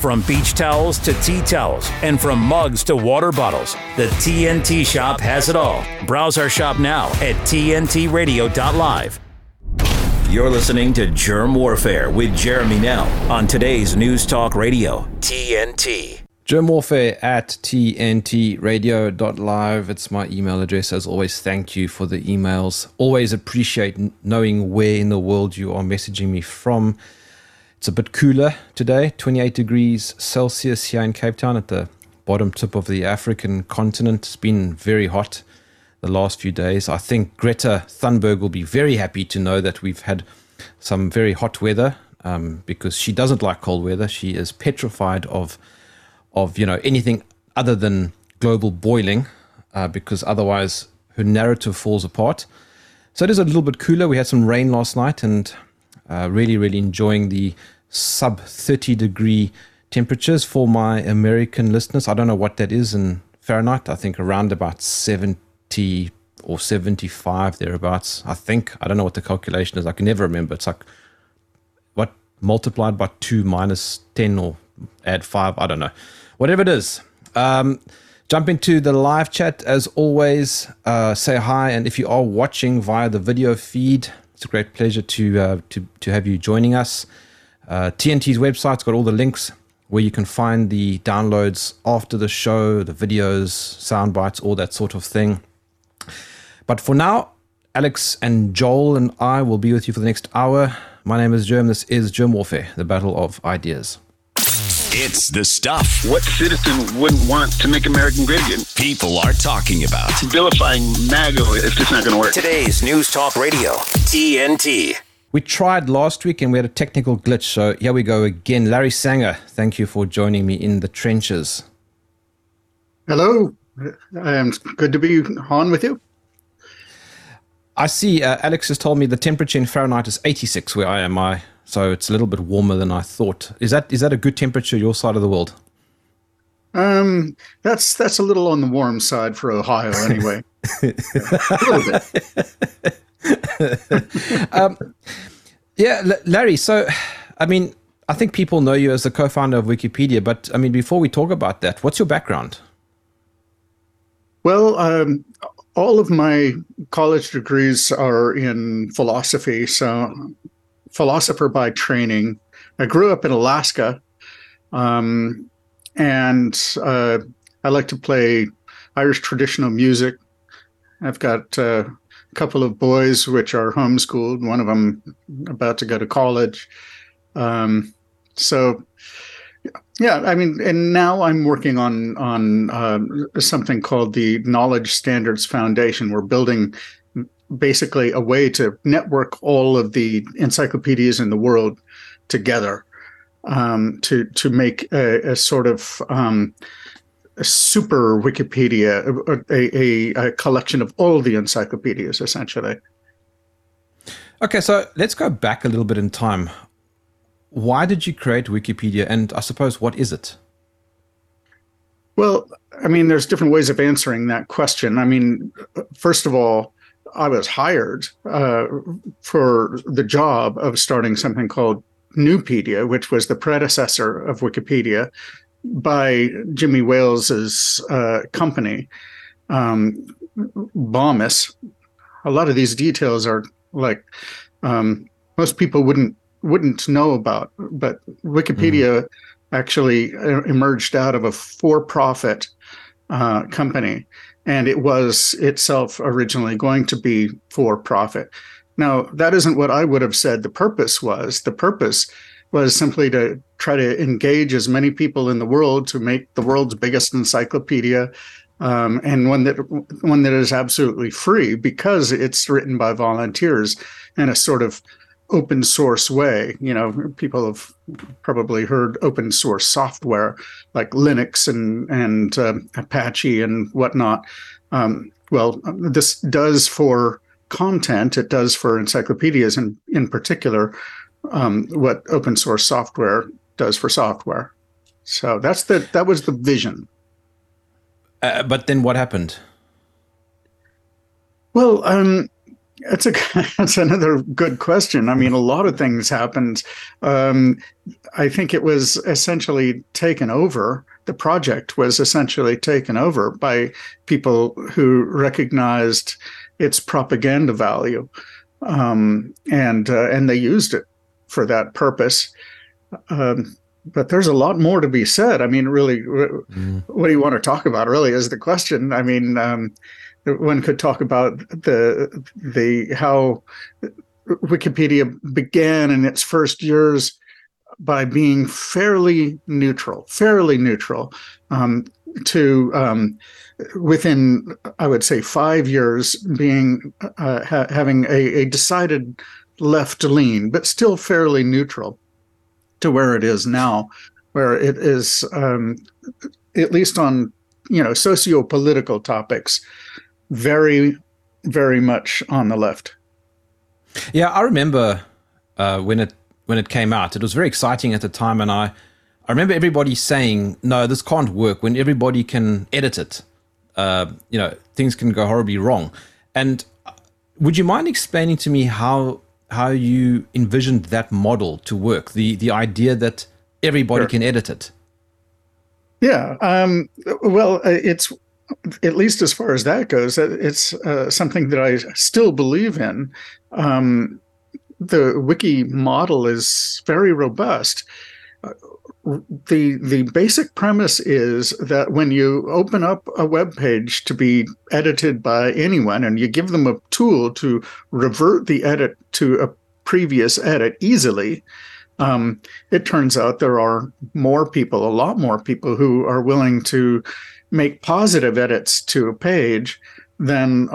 From beach towels to tea towels, and from mugs to water bottles, the TNT Shop has it all. Browse our shop now at tntradio.live. You're listening to Jerm Warfare with Jeremy Nell on today's News Talk Radio, TNT. Jerm Warfare at tntradio.live. It's my email address. As always, thank you for the emails. Always appreciate knowing where in the world you are messaging me from. It's a bit cooler today, 28 degrees Celsius here in Cape Town at the bottom tip of the African continent. It's been very hot the last few days. I think Greta Thunberg will be very happy to know that we've had some very hot weather, because she doesn't like cold weather. She is petrified of anything other than global boiling, because otherwise her narrative falls apart. So it is a little bit cooler. We had some rain last night, and really, really enjoying the sub 30 degree temperatures for my American listeners. I don't know what that is in Fahrenheit. I think around about 70 or 75 thereabouts, I think. I don't know what the calculation is. I can never remember. It's like what multiplied by 2 minus 10 or add 5. I don't know. Whatever it is. Jump into the live chat as always. Say hi. And if you are watching via the video feed, it's a great pleasure to have you joining us. TNT's website's got all the links where you can find the downloads after the show, the videos, sound bites, all that sort of thing. But for now, Alex and Joel and I will be with you for the next hour. My name is Jerm. This is Jerm Warfare, the battle of ideas. It's the stuff. What citizen wouldn't want to make American great again? People are talking about. Vilifying MAGA, it's just not going to work. Today's News Talk Radio, TNT. We tried last week and we had a technical glitch, so here we go again. Larry Sanger, thank you for joining me in the trenches. Hello. Good to be on with you. I see Alex has told me the temperature in Fahrenheit is 86 where I am. So it's a little bit warmer than I thought. Is that a good temperature your side of the world? That's a little on the warm side for Ohio anyway. A little bit. Larry, so I mean, I think people know you as the co-founder of Wikipedia, but I mean, before we talk about that, what's your background? Well, all of my college degrees are in philosophy, so philosopher by training. I grew up in Alaska, and I like to play Irish traditional music. I've got a couple of boys which are homeschooled, one of them about to go to college. And now I'm working on something called the Knowledge Standards Foundation. We're building basically a way to network all of the encyclopedias in the world together, to make a sort of a super Wikipedia, a collection of all the encyclopedias, essentially. Okay, so let's go back a little bit in time. Why did you create Wikipedia, and I suppose what is it? Well, I mean, there's different ways of answering that question. I mean, first of all, I was hired for the job of starting something called Newpedia, which was the predecessor of Wikipedia, by Jimmy Wales's company, Bomis. A lot of these details are like most people wouldn't know about, but Wikipedia actually emerged out of a for-profit company. And it was itself originally going to be for profit. Now, that isn't what I would have said the purpose was. The purpose was simply to try to engage as many people in the world to make the world's biggest encyclopedia, and one that is absolutely free because it's written by volunteers in a sort of open source way. You know, people have probably heard open source software like Linux and Apache and whatnot. Well, this does for content. It does for encyclopedias in particular, what open source software does for software. So that was the vision. But then what happened? Well, That's another good question. I mean, a lot of things happened. I think it was essentially taken over. The project was essentially taken over by people who recognized its propaganda value, and they used it for that purpose. But there's a lot more to be said. I mean, really, what do you want to talk about? Really, is the question. I mean, one could talk about the how Wikipedia began in its first years by being fairly neutral, to within, I would say, 5 years being having a decided left lean, but still fairly neutral, to where it is now, where it is at least on socio-political topics, very, very much on the left. Yeah, I remember when it came out, it was very exciting at the time, and I remember everybody saying, "No, this can't work. When everybody can edit it, things can go horribly wrong." And would you mind explaining to me how you envisioned that model to work? The idea that everybody can edit it. Yeah. Well, it's, at least as far as that goes, it's something that I still believe in. The wiki model is very robust. The basic premise is that when you open up a web page to be edited by anyone, and you give them a tool to revert the edit to a previous edit easily, it turns out there are a lot more people who are willing to make positive edits to a page than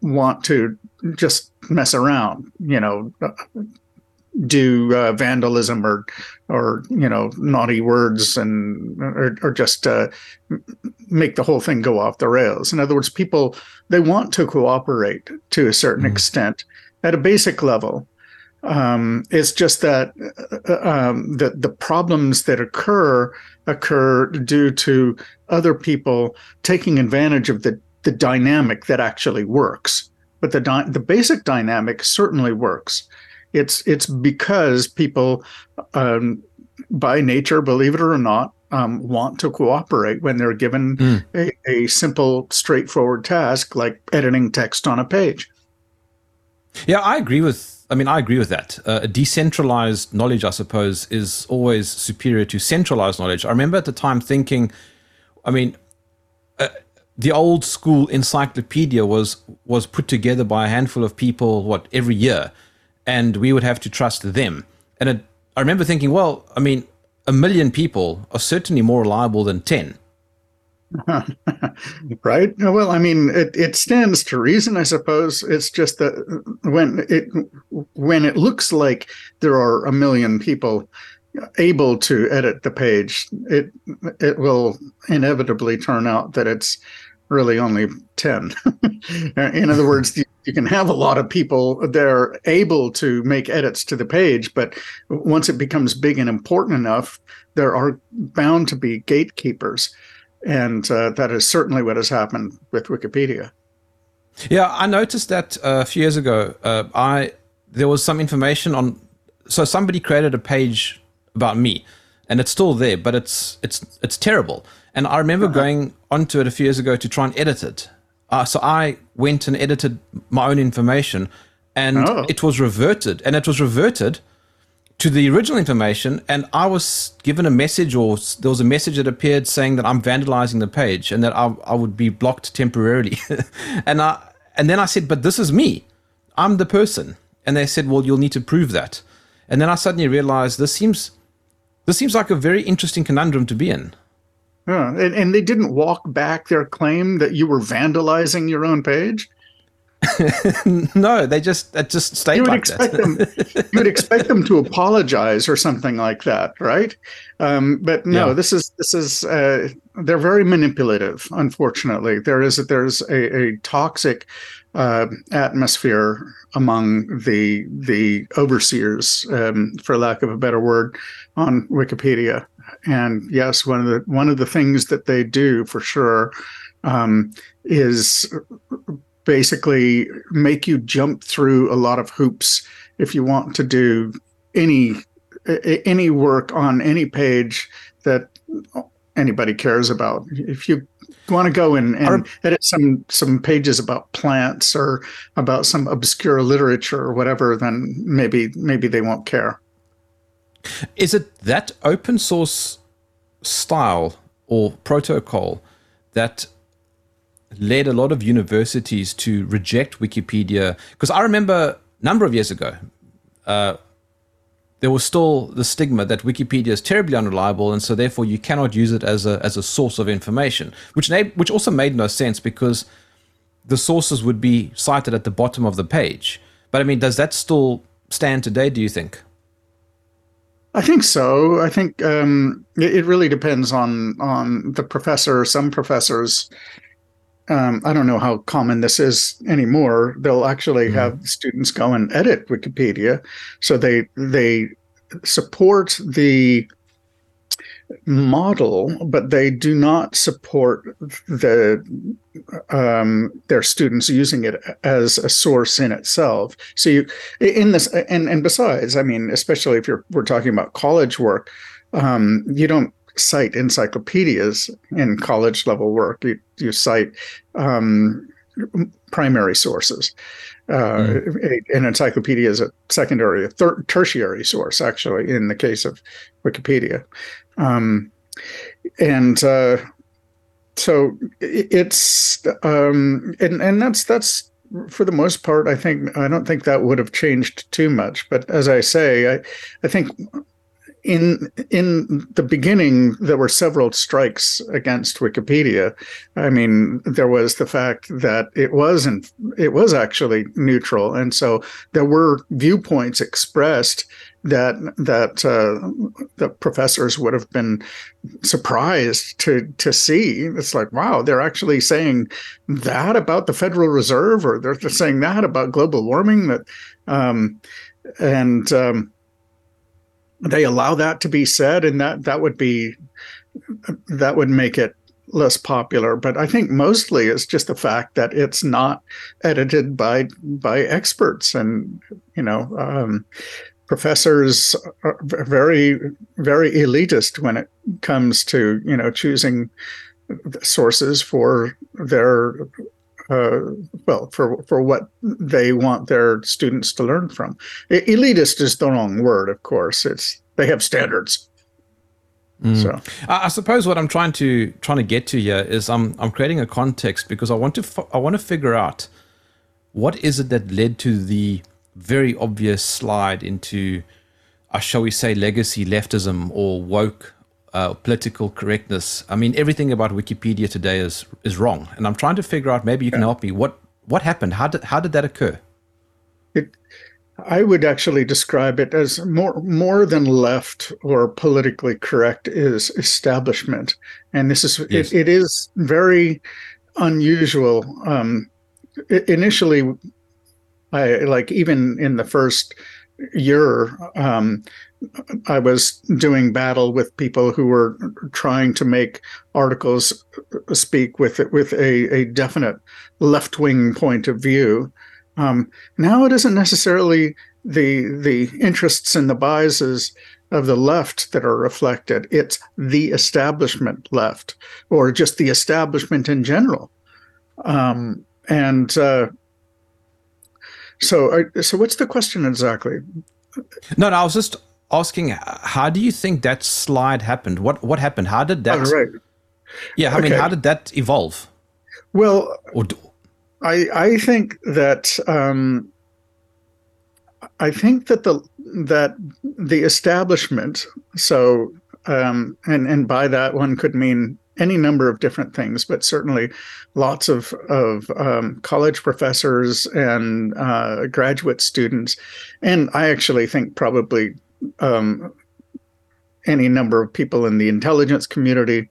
want to just mess around, do vandalism or naughty words or just make the whole thing go off the rails. In other words, people, they want to cooperate to a certain extent at a basic level. It's just that the problems that occur due to other people taking advantage of the dynamic that actually works. But the basic dynamic certainly works. It's because people, by nature, believe it or not, want to cooperate when they're given a simple, straightforward task like editing text on a page. Yeah, I agree with that. A decentralized knowledge, I suppose, is always superior to centralized knowledge. I remember at the time thinking, the old school encyclopedia was put together by a handful of people, every year, and we would have to trust them. And I remember thinking, a million people are certainly more reliable than 10. Right. Well, it stands to reason, I suppose. It's just that when it looks like there are a million people able to edit the page, it will inevitably turn out that it's really only 10. In other words, you can have a lot of people there able to make edits to the page, but once it becomes big and important enough, there are bound to be gatekeepers. And that is certainly what has happened with Wikipedia. Yeah, I noticed that a few years ago. There was some information on. So somebody created a page about me, and it's still there, but it's terrible. And I remember going onto it a few years ago to try and edit it. So I went and edited my own information, and it was reverted. And it was reverted to the original information, and I was given a message, or there was a message that appeared saying that I'm vandalizing the page and that I would be blocked temporarily. and then I said, but this is me. I'm the person. And they said, well, you'll need to prove that. And then I suddenly realized this seems like a very interesting conundrum to be in. Yeah, and they didn't walk back their claim that you were vandalizing your own page? No, that just stayed you would expect them to apologize or something like that, right? But no, yeah. This is they're very manipulative. Unfortunately, there's a toxic atmosphere among the overseers, for lack of a better word, on Wikipedia. And yes, one of the things that they do for sure is basically make you jump through a lot of hoops if you want to do any work on any page that anybody cares about. If you want to go and edit some pages about plants or about some obscure literature or whatever, then maybe they won't care. Is it that open source style or protocol that led a lot of universities to reject Wikipedia? Because I remember a number of years ago, there was still the stigma that Wikipedia is terribly unreliable, and so therefore you cannot use it as a source of information, which also made no sense because the sources would be cited at the bottom of the page. But I mean, does that still stand today, do you think? I think so. I think it really depends on the professor. Some professors, I don't know how common this is anymore, they'll actually have students go and edit Wikipedia. So they support the model, but they do not support their students using it as a source in itself. So besides, I mean, especially if we're talking about college work, you don't cite encyclopedias in college level work. You cite primary sources. An encyclopedia is a secondary, a tertiary source, actually, in the case of Wikipedia. So it's and that's for the most part, I think. I don't think that would have changed too much. But as I say, I think in the beginning, there were several strikes against Wikipedia. I mean, there was the fact that it was actually neutral, and so there were viewpoints expressed that the professors would have been surprised to see. It's like, wow, they're actually saying that about the Federal Reserve, or they're saying that about global warming. That they allow that to be said, and that would make it less popular. But I think mostly it's just the fact that it's not edited by experts, and professors are very, very elitist when it comes to choosing sources for their for what they want their students to learn from. Elitist is the wrong word, of course. They have standards. So I suppose what I'm trying to get to here is I'm creating a context because I want to figure out what is it that led to the very obvious slide into, shall we say, legacy leftism or woke political correctness. I mean, everything about Wikipedia today is wrong, and I'm trying to figure out, maybe you can help me. What happened? How did that occur? I would actually describe it as more than left or politically correct is establishment, and this is yes. It is very unusual. Initially, even in the first year, I was doing battle with people who were trying to make articles speak with a definite left-wing point of view. Now it isn't necessarily the interests and the biases of the left that are reflected. It's the establishment left, or just the establishment in general. So what's the question exactly? No, I was just asking, how do you think that slide happened? What happened? How did that? Oh, right. Yeah, I mean, how did that evolve? Well, I think that the establishment. So, and by that one could mean any number of different things, but certainly lots of college professors and graduate students. And I actually think probably any number of people in the intelligence community,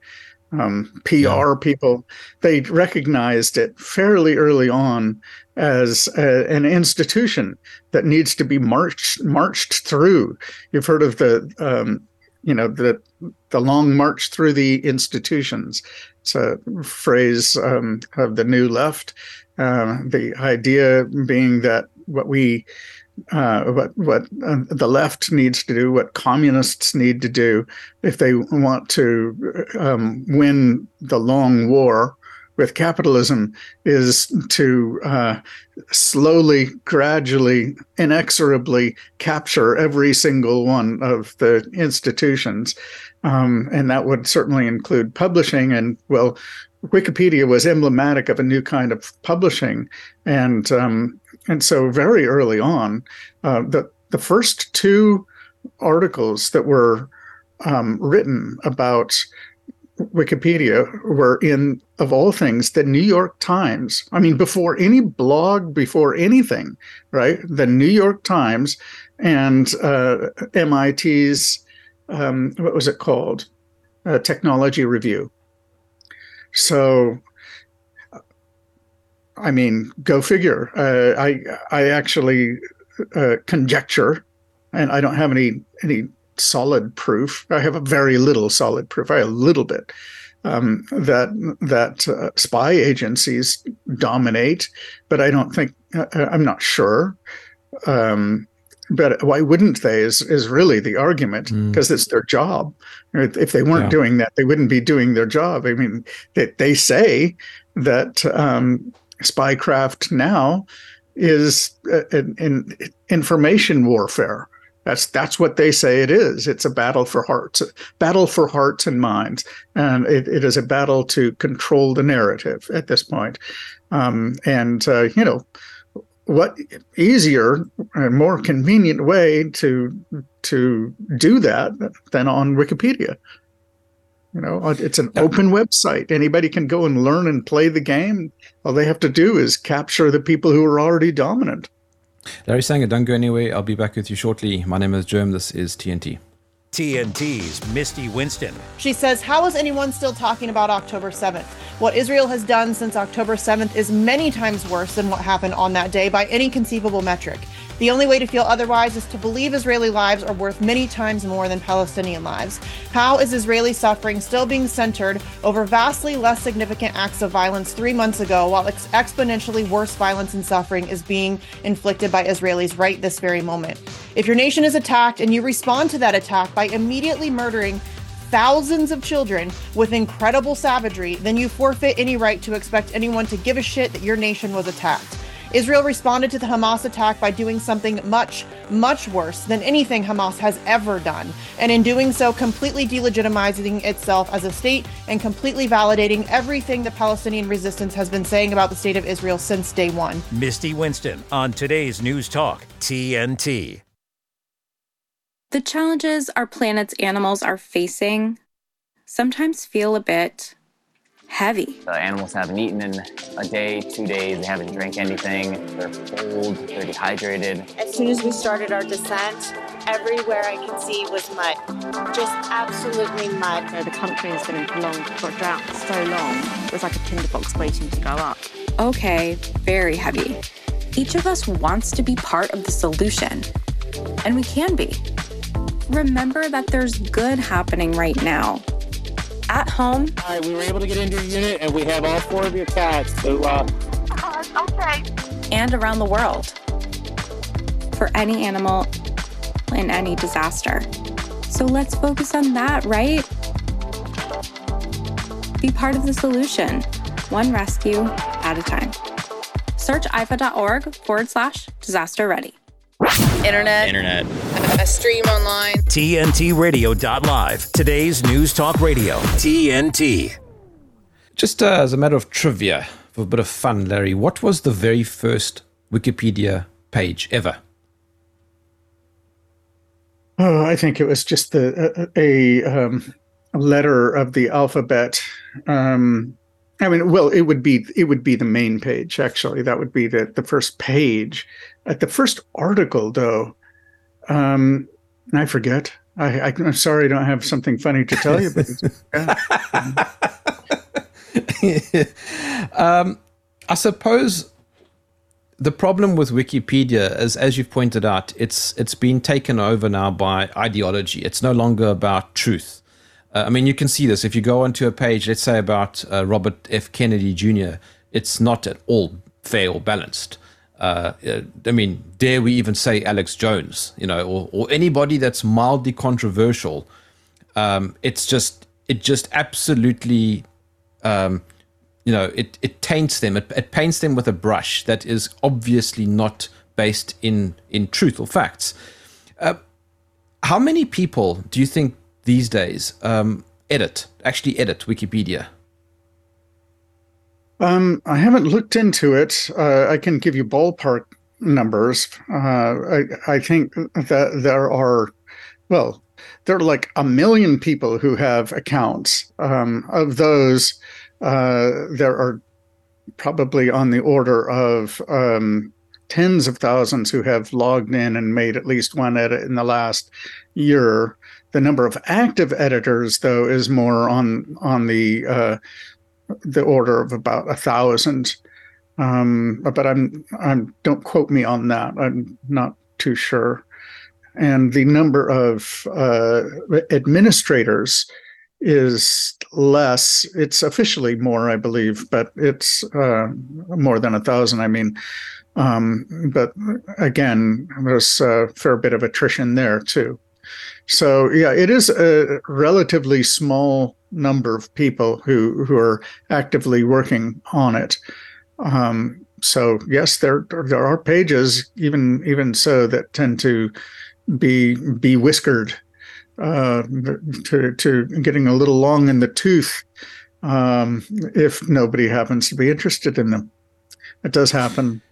PR people, they recognized it fairly early on as an institution that needs to be marched through. You've heard of the long march through the institutions. It's a phrase of the new left. The idea being that what the left needs to do, what communists need to do if they want to win the long war with capitalism, is to slowly, gradually, inexorably capture every single one of the institutions. And that would certainly include publishing. And, well, Wikipedia was emblematic of a new kind of publishing. And so very early on, the first two articles that were written about Wikipedia were in, of all things, the New York Times. I mean, before any blog, before anything, right? The New York Times and MIT's, what was it called? Technology Review. So, I mean, go figure. I actually conjecture, and I don't have any solid proof. I have a very little solid proof. I have a little bit that spy agencies dominate, but I don't think I'm not sure. But why wouldn't they? Is really the argument, because it's their job. If they weren't doing that, they wouldn't be doing their job. I mean, they say that spycraft now is an information warfare. That's what they say it is. It's a battle for hearts and minds. And it is a battle to control the narrative at this point. You know, what easier and more convenient way to do that than on Wikipedia? You know, it's an open website. Anybody can go and learn and play the game. All they have to do is capture the people who are already dominant. Larry Sanger, don't go anywhere. I'll be back with you shortly. My name is Jerm. This is TNT. TNT's Misty Winston. She says, how is anyone still talking about October 7th? What Israel has done since October 7th is many times worse than what happened on that day by any conceivable metric. The only way to feel otherwise is to believe Israeli lives are worth many times more than Palestinian lives. How is Israeli suffering still being centered over vastly less significant acts of violence 3 months ago, while exponentially worse violence and suffering is being inflicted by Israelis right this very moment? If your nation is attacked and you respond to that attack by immediately murdering thousands of children with incredible savagery, then you forfeit any right to expect anyone to give a shit that your nation was attacked. Israel responded to the Hamas attack by doing something much, much worse than anything Hamas has ever done, and in doing so, completely delegitimizing itself as a state and completely validating everything the Palestinian resistance has been saying about the state of Israel since day one. Misty Winston on today's News Talk, TNT. The challenges our planet's animals are facing sometimes feel a bit heavy. The animals haven't eaten in a day, 2 days, they haven't drank anything. They're cold, they're dehydrated. As soon as we started our descent, everywhere I could see was mud. Just absolutely mud. You know, the country has been in prolonged drought for so long. It was like a tinderbox waiting to go up. Okay, very heavy. Each of us wants to be part of the solution, and we can be. Remember that there's good happening right now. At home. All right, we were able to get into your unit, and we have all four of your cats. So, okay. And around the world. For any animal in any disaster. So let's focus on that, right? Be part of the solution, one rescue at a time. Search ifa.org/disaster-ready. Internet. A stream online. TNTradio.live. Today's News Talk Radio. TNT. Just as a matter of trivia, for a bit of fun, Larry, what was the very first Wikipedia page ever? Oh, I think it was just a letter of the alphabet. I mean, well, it would be the main page, actually. That would be the first page. At the first article, though, I forget. I'm sorry, I don't have something funny to tell you. But I suppose the problem with Wikipedia is, as you've pointed out, it's been taken over now by ideology. It's no longer about truth. I mean, you can see this. If you go onto a page, let's say about Robert F. Kennedy Jr., it's not at all fail balanced. I mean, dare we even say Alex Jones, you know, or anybody that's mildly controversial. It just absolutely, you know, it taints them. It paints them with a brush that is obviously not based in truth or facts. How many people do you think these days actually edit Wikipedia? I haven't looked into it. I can give you ballpark numbers. I think that there are like 1 million people who have accounts. Of those, there are probably on the order of tens of thousands who have logged in and made at least one edit in the last year. The number of active editors, though, is more on the order of about 1,000, but don't quote me on that. I'm not too sure. And the number of administrators is less. It's officially more, I believe, but it's more than 1,000. I mean, but again, there's a fair bit of attrition there too. So yeah, it is a relatively small number of people who are actively working on it. So yes, there are pages even so that tend to be whiskered to getting a little long in the tooth if nobody happens to be interested in them. It does happen.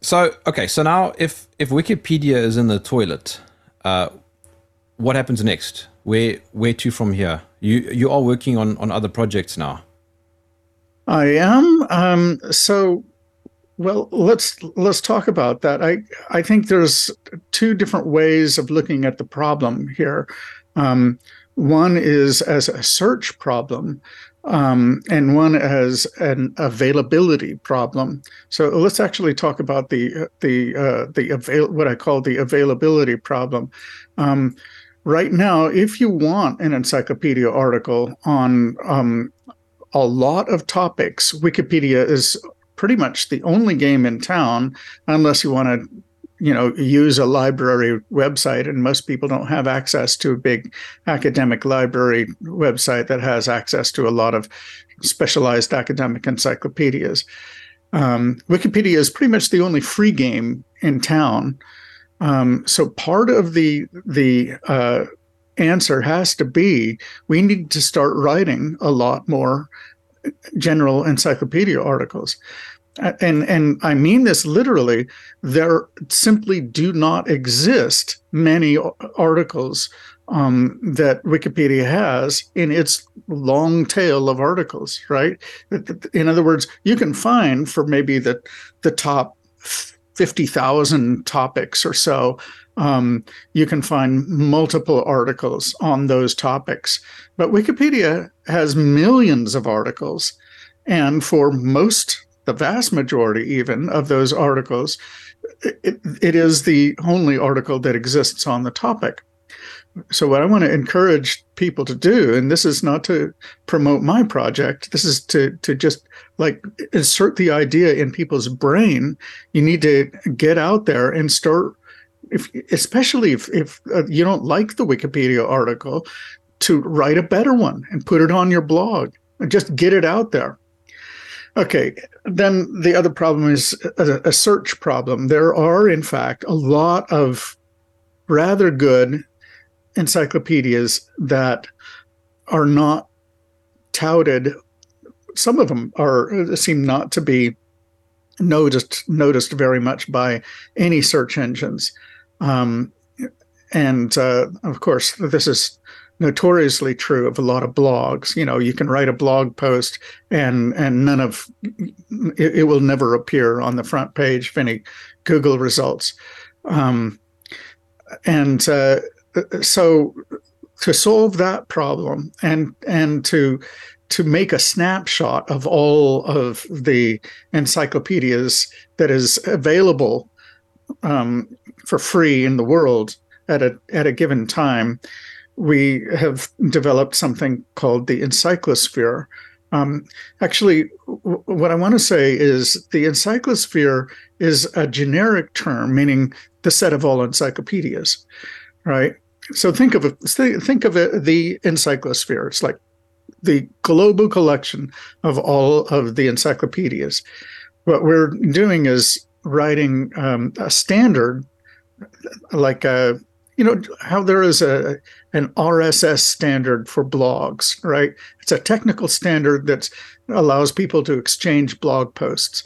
So okay, so now if Wikipedia is in the toilet, what happens next? Where to from here? You are working on other projects now. I am. Let's talk about that. I think there's two different ways of looking at the problem here. One is as a search problem, and one as an availability problem. So let's actually talk about what I call the availability problem. Right now, if you want an encyclopedia article on a lot of topics, Wikipedia is pretty much the only game in town, unless you want to, use a library website. And most people don't have access to a big academic library website that has access to a lot of specialized academic encyclopedias. Wikipedia is pretty much the only free game in town. So part of the answer has to be, we need to start writing a lot more general encyclopedia articles. And I mean this literally, there simply do not exist many articles that Wikipedia has in its long tail of articles, right? In other words, you can find for maybe the top 50,000 topics or so, you can find multiple articles on those topics. But Wikipedia has millions of articles, and for the vast majority even of those articles, it is the only article that exists on the topic. So what I want to encourage people to do, and this is not to promote my project, this is to just like insert the idea in people's brain. You need to get out there and start, especially if you don't like the Wikipedia article, to write a better one and put it on your blog and just get it out there. Okay, then the other problem is a search problem. There are, in fact, a lot of rather good encyclopedias that are not touted. Some of them seem not to be noticed very much by any search engines, and of course this is notoriously true of a lot of blogs. You can write a blog post and none of it will never appear on the front page of any Google results, and so to solve that problem and to make a snapshot of all of the encyclopedias that is available for free in the world at a given time, we have developed something called the Encyclosphere, Actually, what I want to say is the Encyclosphere is a generic term, meaning the set of all encyclopedias, right? So think of it, the Encyclosphere. It's like the global collection of all of the encyclopedias. What we're doing is writing a standard, like a, you know, how there is an RSS standard for blogs, right? It's a technical standard that allows people to exchange blog posts.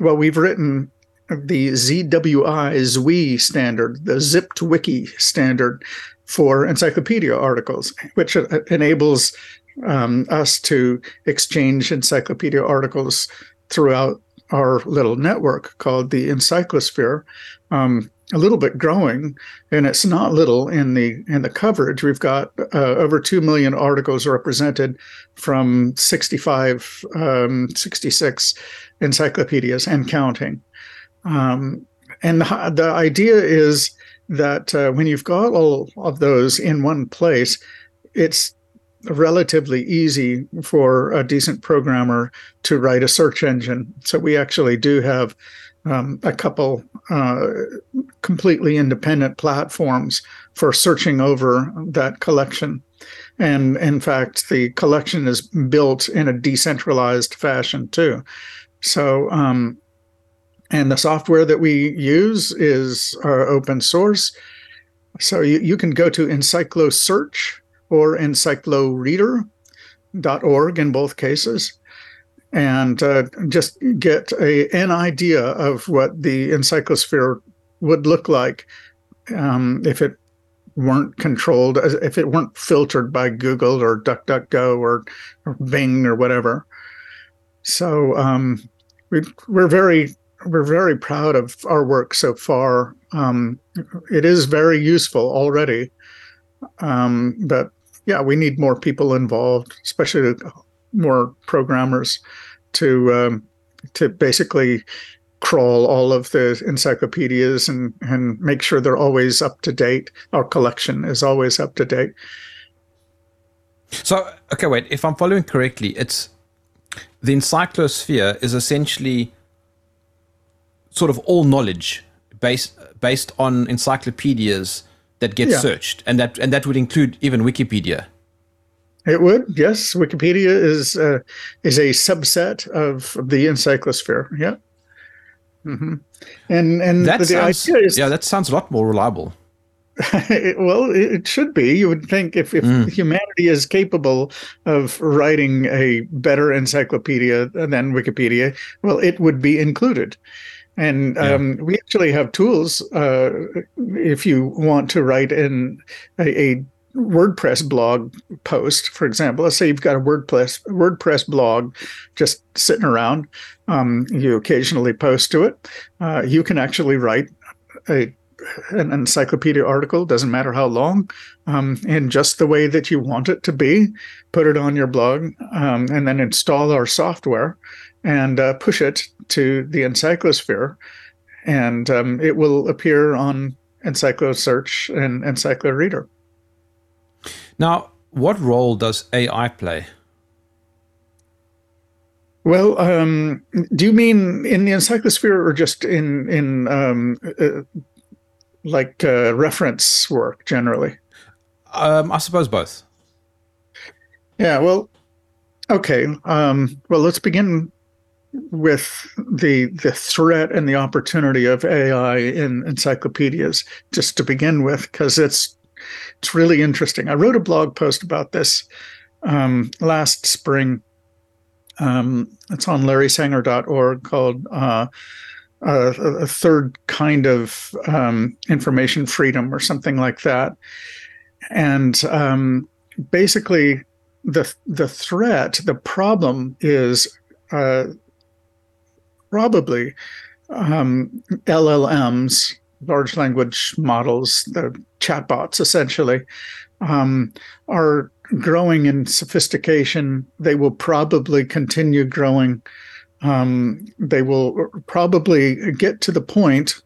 Well, we've written the ZWI standard, the zipped wiki standard for encyclopedia articles, which enables us to exchange encyclopedia articles throughout our little network called the Encyclosphere. A little bit growing, and it's not little in the coverage. We've got over 2 million articles represented from 66 encyclopedias and counting. And the idea is that when you've got all of those in one place, it's relatively easy for a decent programmer to write a search engine. So we actually do have a couple completely independent platforms for searching over that collection. And in fact, the collection is built in a decentralized fashion too. So, and the software that we use is open source. So you can go to EncycloSearch or EncycloReader.org in both cases, and just get an idea of what the Encyclosphere would look like if it weren't controlled, if it weren't filtered by Google or DuckDuckGo or Bing or whatever. So we're very proud of our work so far. It is very useful already, but yeah, we need more people involved, especially more programmers, to basically crawl all of the encyclopedias and make sure they're always up to date. Our collection is always up to date. So, okay, wait, if I'm following correctly, it's the Encyclosphere is essentially sort of all knowledge based on encyclopedias that get searched, and that would include even Wikipedia. It would, yes. Wikipedia is a subset of the Encyclosphere. Yeah, mm-hmm. And that idea is, that sounds a lot more reliable. Well, it should be. You would think if humanity is capable of writing a better encyclopedia than Wikipedia, well, it would be included. And we actually have tools. If you want to write in a WordPress blog post, for example, let's say you've got a WordPress blog just sitting around, you occasionally post to it, you can actually write an encyclopedia article, doesn't matter how long, in just the way that you want it to be, put it on your blog, and then install our software and push it to the Encyclosphere, and it will appear on EncycloSearch and EncycloReader. Now, what role does AI play? Well, do you mean in the Encyclosphere or just in reference work generally? I suppose both. Yeah, well, okay. Well, let's begin with the threat and the opportunity of AI in encyclopedias, just to begin with, because it's really interesting. I wrote a blog post about this last spring. It's on larrysanger.org called A Third Kind of Information Freedom or something like that. And basically the threat, the problem is probably LLMs, large language models, the chatbots essentially, are growing in sophistication. They will probably continue growing. They will probably get to the point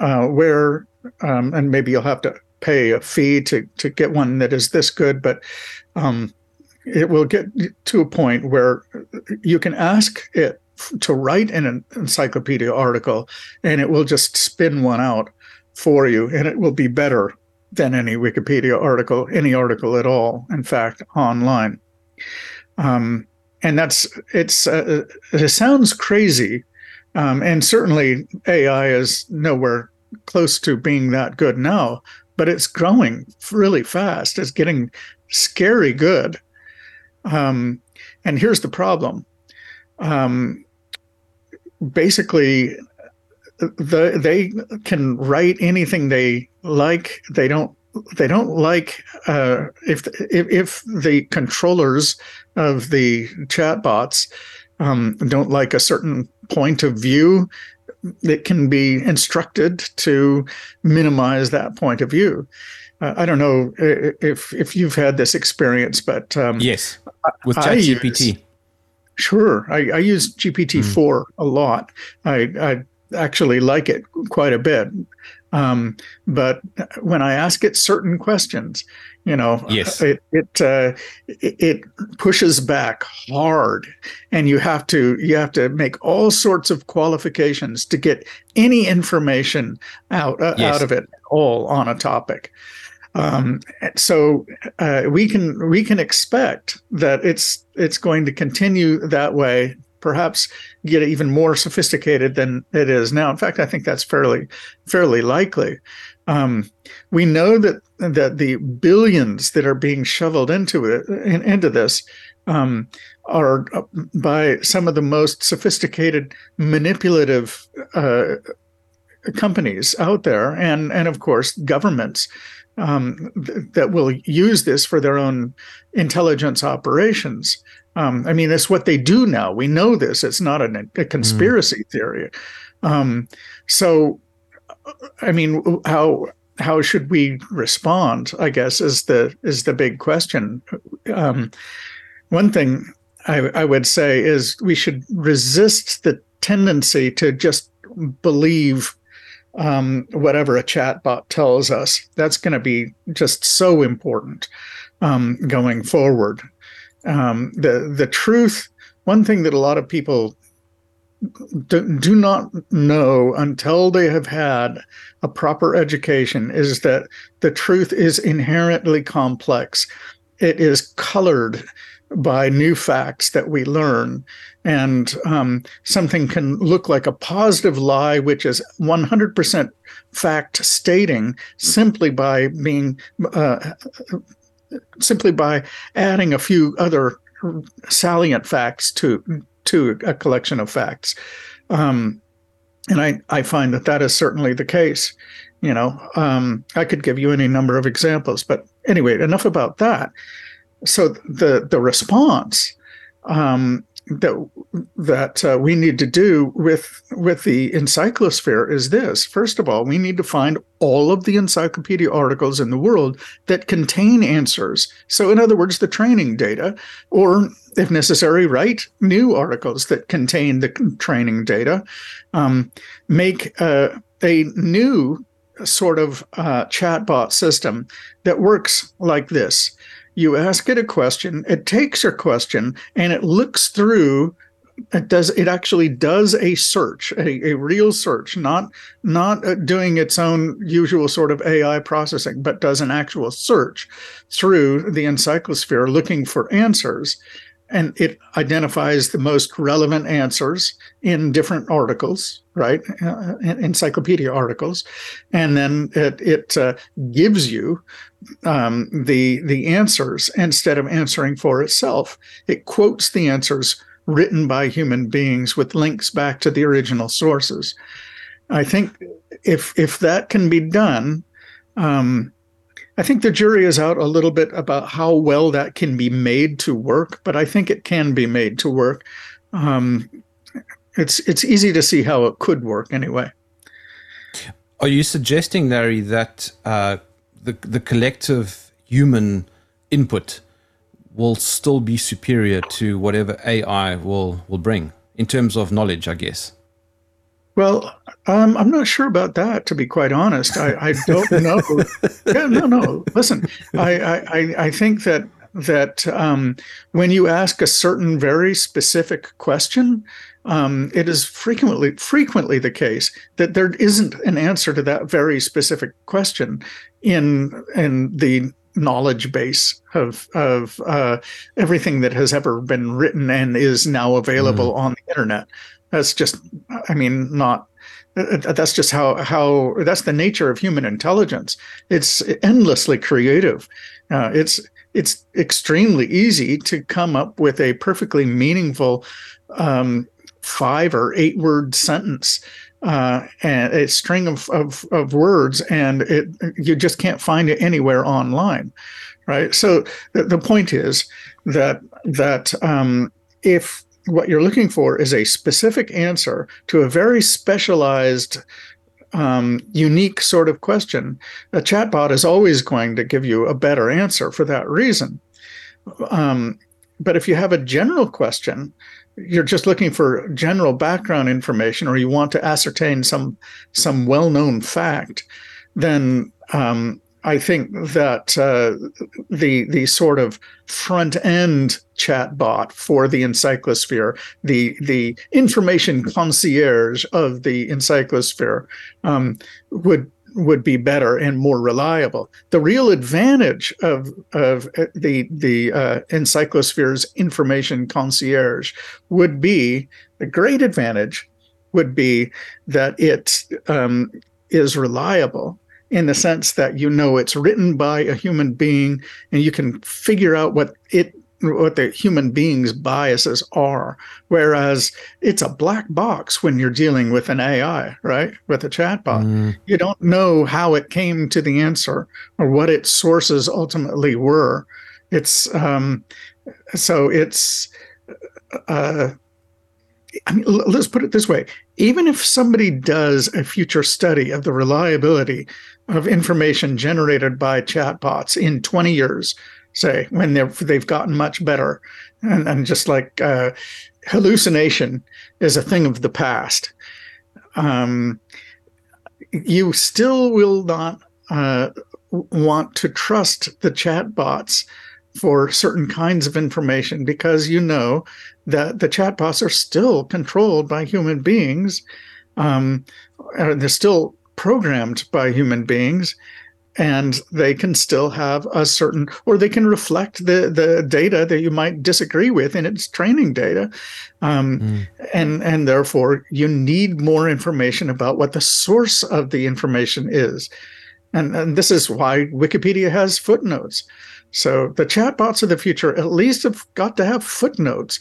where, and maybe you'll have to pay a fee to get one that is this good, but it will get to a point where you can ask it to write an encyclopedia article, and it will just spin one out for you, and it will be better than any Wikipedia article, any article at all, in fact, online. And that's, it sounds crazy. And certainly AI is nowhere close to being that good now, but it's growing really fast. It's getting scary good. And here's the problem. Basically, they can write anything they like. They don't like if the controllers of the chatbots don't like a certain point of view, it can be instructed to minimize that point of view. I don't know if you've had this experience, but yes, with ChatGPT. Sure. I use GPT-4 a lot. I actually like it quite a bit. But when I ask it certain questions, yes, it pushes back hard, and you have to make all sorts of qualifications to get any information out of it at all on a topic. So we can expect that it's going to continue that way, perhaps get even more sophisticated than it is now. In fact, I think that's fairly likely. We know that the billions that are being shoveled into this are by some of the most sophisticated manipulative companies out there, and of course governments. That will use this for their own intelligence operations. That's what they do now. We know this. It's not a conspiracy theory. How should we respond, I guess, is the big question. One thing I would say is we should resist the tendency to just believe whatever a chatbot tells us. That's going to be just so important going forward. The truth, one thing that a lot of people do not know until they have had a proper education, is that the truth is inherently complex. It is colored by new facts that we learn. And something can look like a positive lie, which is 100% fact stating, simply by adding a few other salient facts to a collection of facts. And I find that is certainly the case. I could give you any number of examples, but anyway, enough about that. So the response that we need to do with the Encyclosphere is this. First of all, we need to find all of the encyclopedia articles in the world that contain answers. So in other words, the training data, or if necessary, write new articles that contain the training data. Make a new sort of chatbot system that works like this. You ask it a question, it takes your question, and it looks through. It actually does a search, a real search, not doing its own usual sort of AI processing, but does an actual search through the Encyclosphere looking for answers. And it identifies the most relevant answers in different articles, right? Encyclopedia articles. And then it gives you the answers instead of answering for itself. It quotes the answers written by human beings with links back to the original sources. I think if that can be done, I think the jury is out a little bit about how well that can be made to work, but I think it can be made to work. It's easy to see how it could work anyway. Are you suggesting, Larry, that the collective human input will still be superior to whatever AI will bring in terms of knowledge, I guess? Well, I'm not sure about that, to be quite honest. I don't know. Yeah, no. Listen, I think that that when you ask a certain very specific question, it is frequently the case that there isn't an answer to that very specific question in the knowledge base of everything that has ever been written and is now available on the internet. That's just, I mean, not. That's just how that's the nature of human intelligence. It's endlessly creative. It's extremely easy to come up with a perfectly meaningful 5 or 8 word sentence and a string of words, and you just can't find it anywhere online, right? So the point is that if what you're looking for is a specific answer to a very specialized, unique sort of question, a chatbot is always going to give you a better answer for that reason. But if you have a general question, you're just looking for general background information, or you want to ascertain some well-known fact, then I think that the sort of front-end chatbot for the Encyclosphere, the information concierge of the Encyclosphere, would be better and more reliable. The real advantage of the Encyclosphere's information concierge would be, the great advantage would be, that it is reliable, in the sense that it's written by a human being, and you can figure out what the human being's biases are. Whereas it's a black box when you're dealing with an AI, right? With a chatbot. You don't know how it came to the answer or what its sources ultimately were. It's I mean, let's put it this way. Even if somebody does a future study of the reliability of information generated by chatbots in 20 years, say, when they've gotten much better, and just like hallucination is a thing of the past, you still will not want to trust the chatbots for certain kinds of information, because that the chatbots are still controlled by human beings, and they're still programmed by human beings, and they can still have a certain, or they can reflect the data that you might disagree with in its training data. And therefore you need more information about what the source of the information is. And this is why Wikipedia has footnotes. So the chatbots of the future at least have got to have footnotes.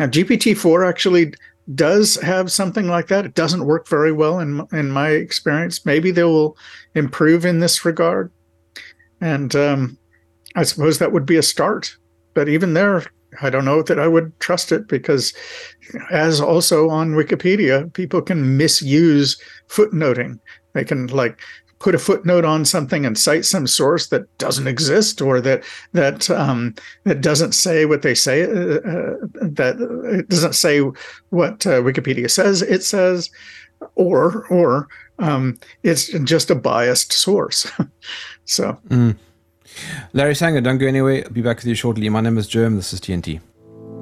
Now, GPT-4 actually does have something like that. It doesn't work very well in my experience. Maybe they will improve in this regard. And I suppose that would be a start. But even there, I don't know that I would trust it, because, as also on Wikipedia, people can misuse footnoting. They can, like, put a footnote on something and cite some source that doesn't exist, or that doesn't say what they say, that it doesn't say what Wikipedia says it says, or it's just a biased source. So, Larry Sanger, don't go anywhere. I'll be back with you shortly. My name is Jerm. This is TNT.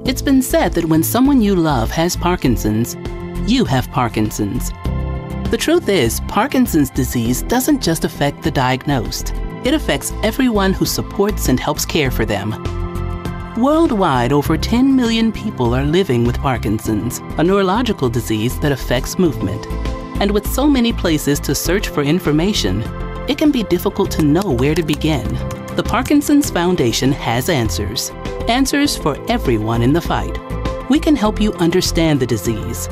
It's been said that when someone you love has Parkinson's, you have Parkinson's. The truth is, Parkinson's disease doesn't just affect the diagnosed. It affects everyone who supports and helps care for them. Worldwide, over 10 million people are living with Parkinson's, a neurological disease that affects movement. And with so many places to search for information, it can be difficult to know where to begin. The Parkinson's Foundation has answers. Answers for everyone in the fight. We can help you understand the disease,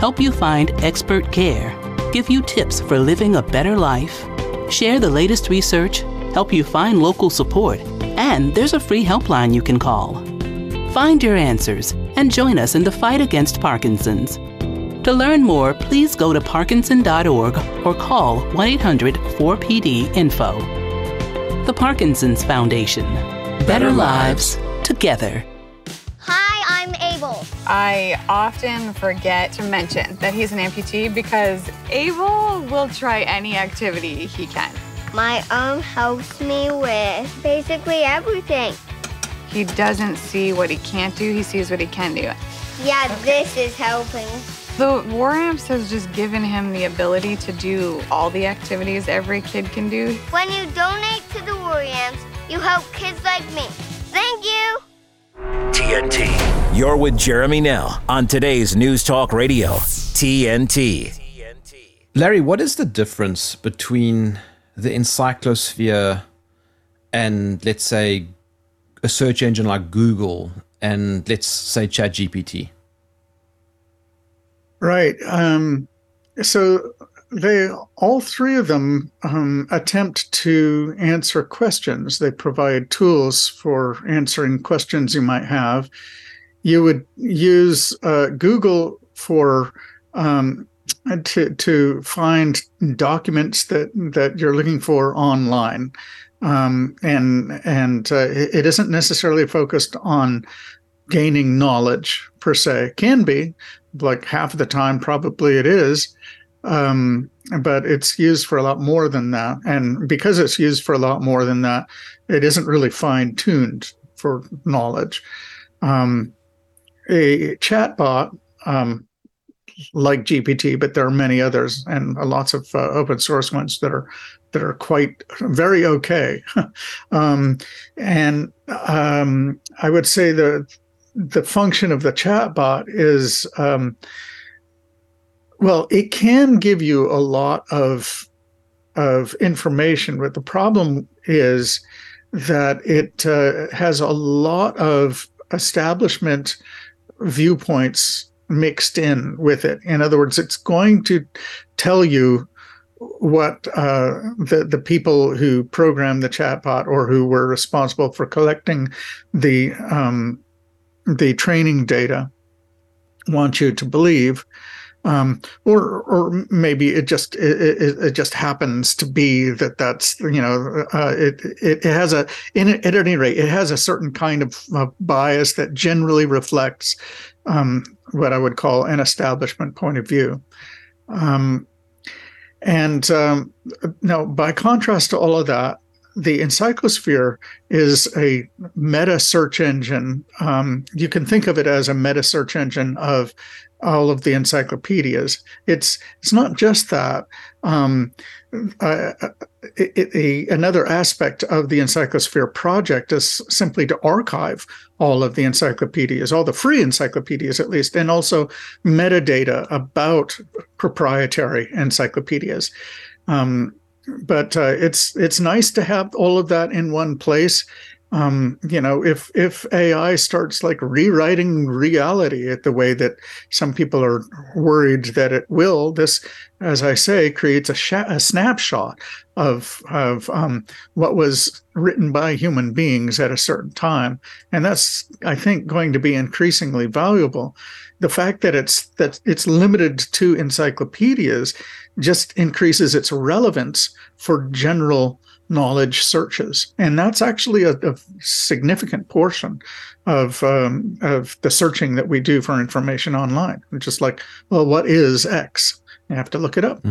help you find expert care, give you tips for living a better life, share the latest research, help you find local support, and there's a free helpline you can call. Find your answers and join us in the fight against Parkinson's. To learn more, please go to parkinson.org or call 1-800-4PD-INFO. The Parkinson's Foundation. Better lives together. I often forget to mention that he's an amputee, because Abel will try any activity he can. My arm helps me with basically everything. He doesn't see what he can't do, he sees what he can do. Yeah, this is helping. The War Amps has just given him the ability to do all the activities every kid can do. When you donate to the War Amps, you help kids like me. Thank you! TNT. You're with Jeremy Nell on today's News Talk Radio, TNT. Larry, what is the difference between the Encyclosphere and, let's say, a search engine like Google and, let's say, ChatGPT? Right. So all three of them attempt to answer questions. They provide tools for answering questions you might have. You would use Google for to find documents that you're looking for online. And it isn't necessarily focused on gaining knowledge per se. It can be, like half of the time probably it is, but it's used for a lot more than that. And because it's used for a lot more than that, it isn't really fine-tuned for knowledge. A chatbot, like GPT, but there are many others and lots of open source ones that are quite very okay. And I would say the function of the chatbot is, it can give you a lot of information, but the problem is that it has a lot of establishment viewpoints mixed in with it. In other words, it's going to tell you what the people who programmed the chatbot or who were responsible for collecting the training data want you to believe, or maybe it just happens to be that's it has at any rate it has a certain kind of bias that generally reflects what I would call an establishment point of view. Now, by contrast to all of that, the Encyclosphere is a meta search engine. You can think of it as a meta search engine of all of the encyclopedias. It's not just that. Another aspect of the Encyclosphere project is simply to archive all of the encyclopedias, all the free encyclopedias at least, and also metadata about proprietary encyclopedias. But it's nice to have all of that in one place. If AI starts like rewriting reality at the way that some people are worried that it will, this, as I say, creates a snapshot of what was written by human beings at a certain time. And that's, I think, going to be increasingly valuable. The fact that it's limited to encyclopedias just increases its relevance for general knowledge searches, and that's actually a significant portion of the searching that we do for information online. We're just like, well, what is X? You have to look it up.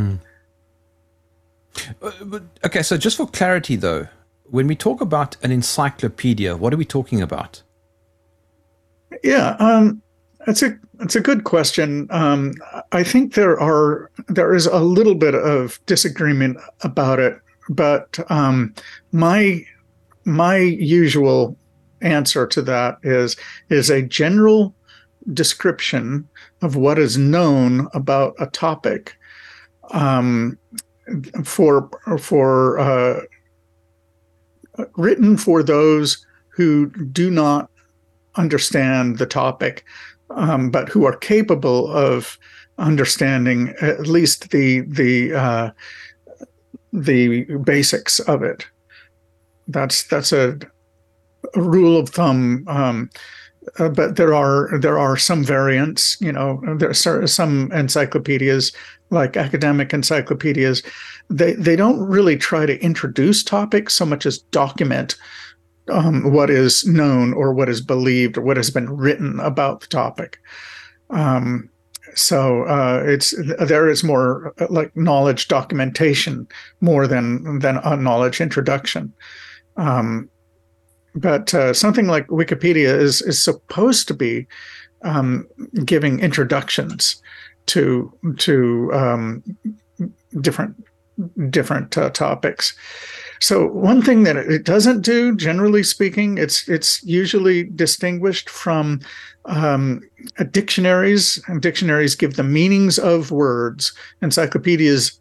Okay, so just for clarity, though, when we talk about an encyclopedia, what are we talking about? Yeah, that's a good question. I think there is a little bit of disagreement about it. But my usual answer to that is a general description of what is known about a topic for written for those who do not understand the topic, but who are capable of understanding at least the basics of it. That's a rule of thumb, but there are some variants. There are some encyclopedias, like academic encyclopedias. They don't really try to introduce topics so much as document what is known or what is believed or what has been written about the topic. So there is more like knowledge documentation more than a knowledge introduction. But something like Wikipedia is supposed to be giving introductions to different topics. So one thing that it doesn't do, generally speaking, it's usually distinguished from dictionaries, and dictionaries give the meanings of words. Encyclopedias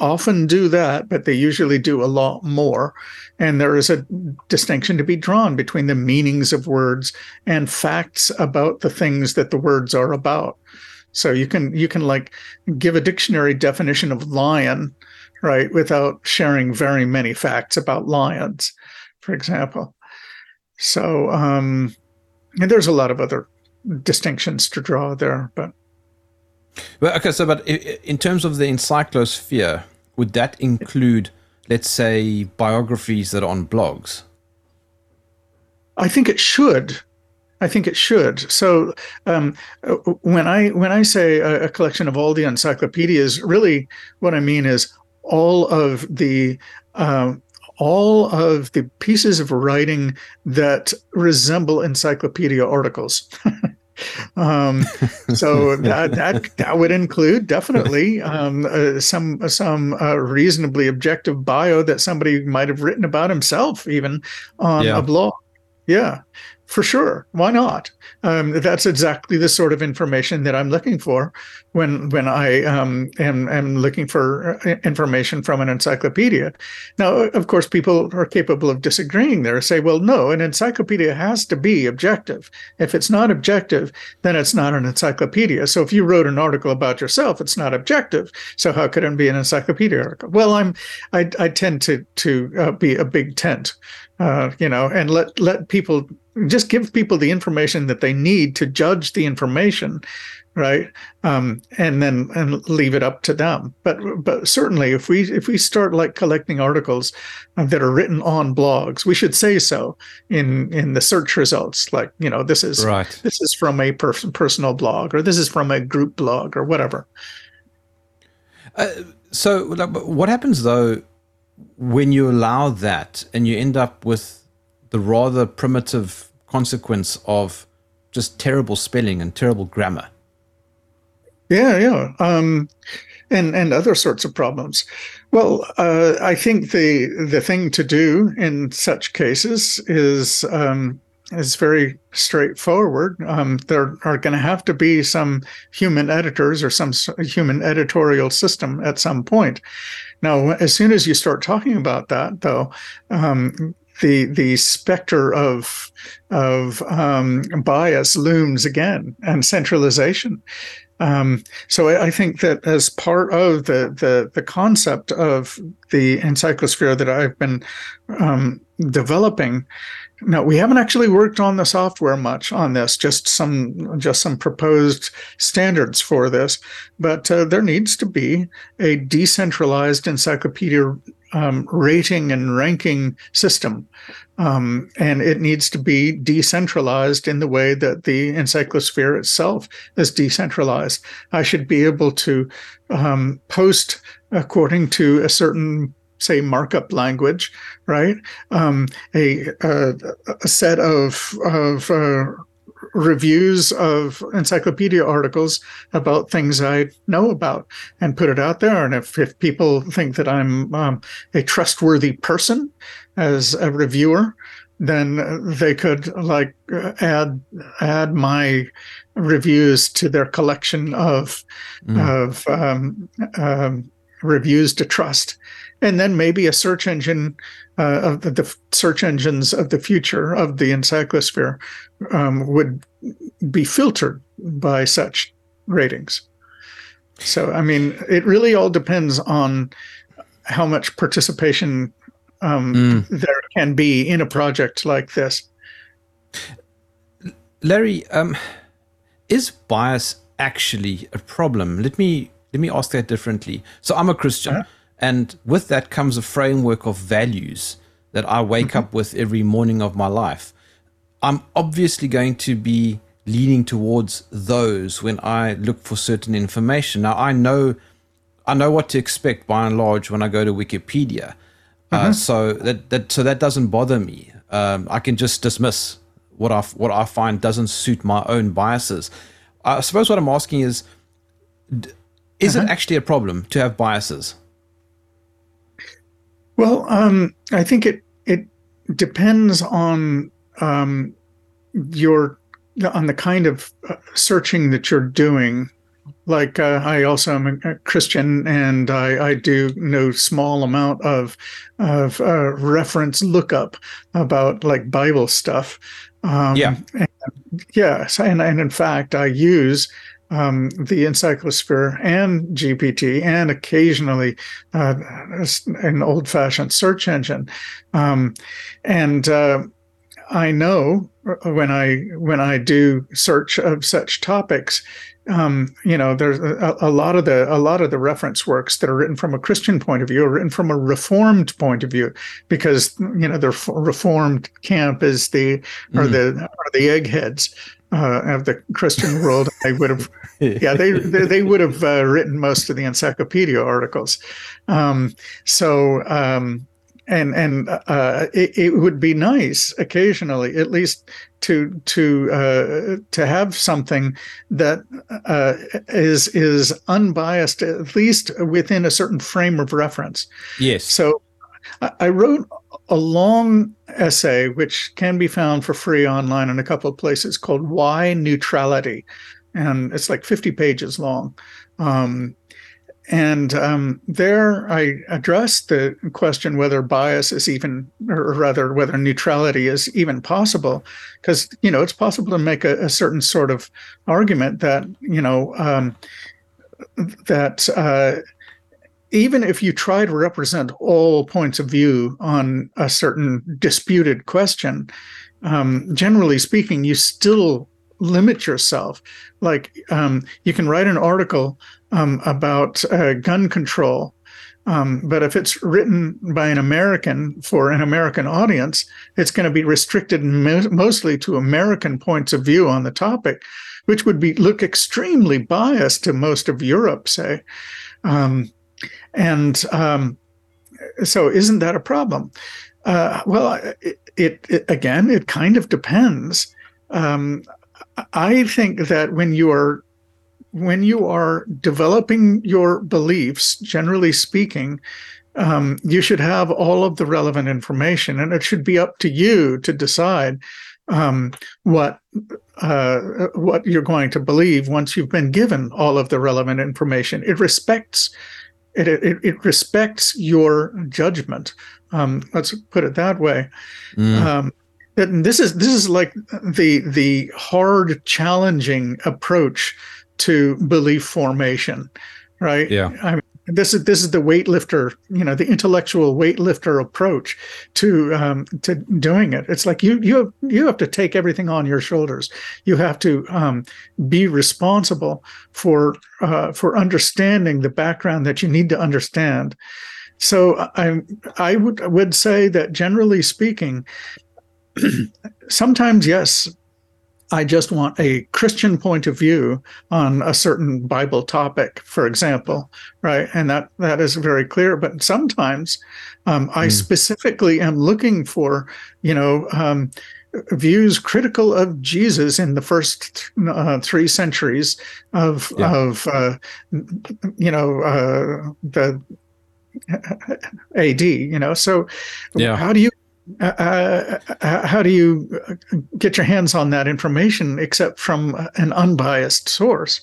often do that, but they usually do a lot more. And there is a distinction to be drawn between the meanings of words and facts about the things that the words are about. So you can like give a dictionary definition of lion, right, without sharing very many facts about lions, for example. So and there's a lot of other distinctions to draw there, but. Well, okay, so but in terms of the Encyclosphere, would that include, let's say, biographies that are on blogs? I think it should. So when I say a collection of all the encyclopedias, really what I mean is all of the pieces of writing that resemble encyclopedia articles. So that would include definitely some reasonably objective bio that somebody might have written about himself, even on a blog. Yeah. For sure. Why not? That's exactly the sort of information that I'm looking for when I am looking for information from an encyclopedia. Now, of course, people are capable of disagreeing there. Say, well, no, an encyclopedia has to be objective. If it's not objective, then it's not an encyclopedia. So if you wrote an article about yourself, it's not objective. So how could it be an encyclopedia article? Well, I tend to be a big tent, and let people. Just give people the information that they need to judge the information, right? And then leave it up to them. But certainly, if we start like collecting articles that are written on blogs, we should say so in the search results. Like, this is right. This is from a personal blog, or this is from a group blog, or whatever. So what happens though when you allow that and you end up with the rather primitive consequence of just terrible spelling and terrible grammar? Yeah. And other sorts of problems. Well, I think the thing to do in such cases is very straightforward. There are going to have to be some human editors or some human editorial system at some point. Now, as soon as you start talking about that, though, the specter of bias looms again, and centralization. So I think that as part of the concept of the Encyclosphere that I've been developing, now we haven't actually worked on the software much on this, just some proposed standards for this, but there needs to be a decentralized encyclopedia rating and ranking system. And it needs to be decentralized in the way that the Encyclosphere itself is decentralized. I should be able to post according to a certain, say, markup language, right? A set of reviews of encyclopedia articles about things I know about and put it out there. And if people think that I'm a trustworthy person as a reviewer, then they could like add my reviews to their collection of reviews to trust. And then maybe a search engine of the search engines of the future of the Encyclosphere would be filtered by such ratings. So, I mean, it really all depends on how much participation there can be in a project like this. Larry, is bias actually a problem? Let me ask that differently. So I'm a Christian. Uh-huh. And with that comes a framework of values that I wake up with every morning of my life. I'm obviously going to be leaning towards those when I look for certain information. Now, I know what to expect by and large when I go to Wikipedia. So that doesn't bother me. I can just dismiss what I find doesn't suit my own biases. I suppose what I'm asking is it actually a problem to have biases? Well, I think it depends on the kind of searching that you're doing. Like I also am a Christian, and I do no small amount of reference lookup about like Bible stuff. And in fact, I use the Encyclosphere and GPT, and occasionally an old-fashioned search engine, and I know when I do search of such topics. There's a lot of the reference works that are written from a Christian point of view are written from a Reformed point of view, because the Reformed camp is the eggheads of the Christian world. They would have they would have written most of the encyclopedia articles. It would be nice occasionally, at least, to have something that is unbiased, at least within a certain frame of reference. Yes. So I wrote a long essay, which can be found for free online in a couple of places, called "Why Neutrality," and it's like 50 pages long. There I addressed the question whether bias is even, or rather whether neutrality is even possible, because, it's possible to make a certain sort of argument that, that even if you try to represent all points of view on a certain disputed question, generally speaking, you still limit yourself. Like you can write an article about gun control. But if it's written by an American for an American audience, it's going to be restricted mostly to American points of view on the topic, which would look extremely biased to most of Europe, say. So isn't that a problem? It kind of depends. I think that when you are developing your beliefs, generally speaking, you should have all of the relevant information, and it should be up to you to decide what you're going to believe once you've been given all of the relevant information. It respects your judgment. Let's put it that way. This is like the hard, challenging approach to belief formation, right? Yeah. I mean, this is the weightlifter, the intellectual weightlifter approach to doing it. It's like you have to take everything on your shoulders. You have to be responsible for understanding the background that you need to understand. So I would say that, generally speaking, sometimes, yes, I just want a Christian point of view on a certain Bible topic, for example, right? And that is very clear. But sometimes I specifically am looking for, views critical of Jesus in the first 3 centuries the AD, So yeah. How do you get your hands on that information except from an unbiased source?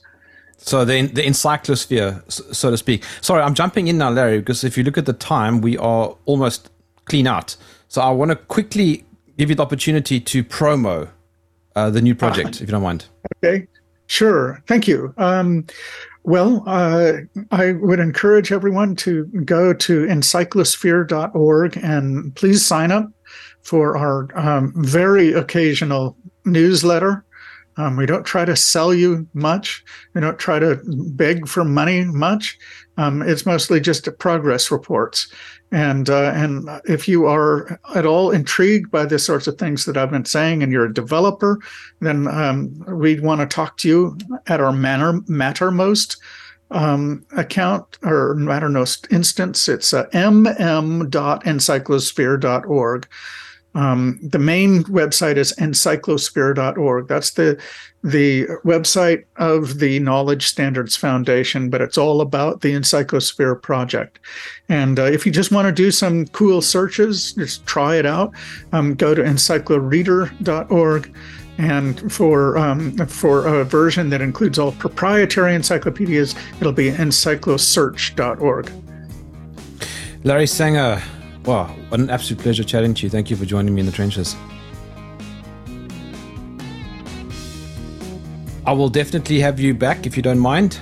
So the Encyclosphere, so to speak. Sorry, I'm jumping in now, Larry, because if you look at the time, we are almost clean out. So I want to quickly give you the opportunity to promo the new project, if you don't mind. Okay, sure. Thank you. I would encourage everyone to go to EncycloSphere.org and please sign up for our very occasional newsletter. We don't try to sell you much. We don't try to beg for money much. It's mostly just progress reports. And if you are at all intrigued by the sorts of things that I've been saying, and you're a developer, then we'd want to talk to you at our Mattermost account, or Mattermost instance. It's mm.encyclosphere.org. The main website is EncycloSphere.org. That's the website of the Knowledge Standards Foundation, but it's all about the EncycloSphere project. And if you just want to do some cool searches, just try it out. Go to EncycloReader.org. And for a version that includes all proprietary encyclopedias, it'll be EncycloSearch.org. Larry Sanger, wow, what an absolute pleasure chatting to you. Thank you for joining me in the trenches. I will definitely have you back if you don't mind.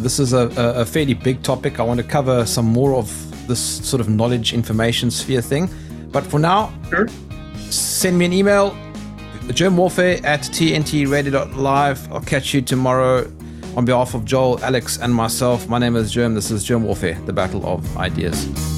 This is a fairly big topic. I want to cover some more of this sort of knowledge information sphere thing. But for now, sure. Send me an email. Jerm Warfare at tntradio.live. I'll catch you tomorrow. On behalf of Joel, Alex, and myself, my name is Jerm. This is Jerm Warfare, the Battle of Ideas.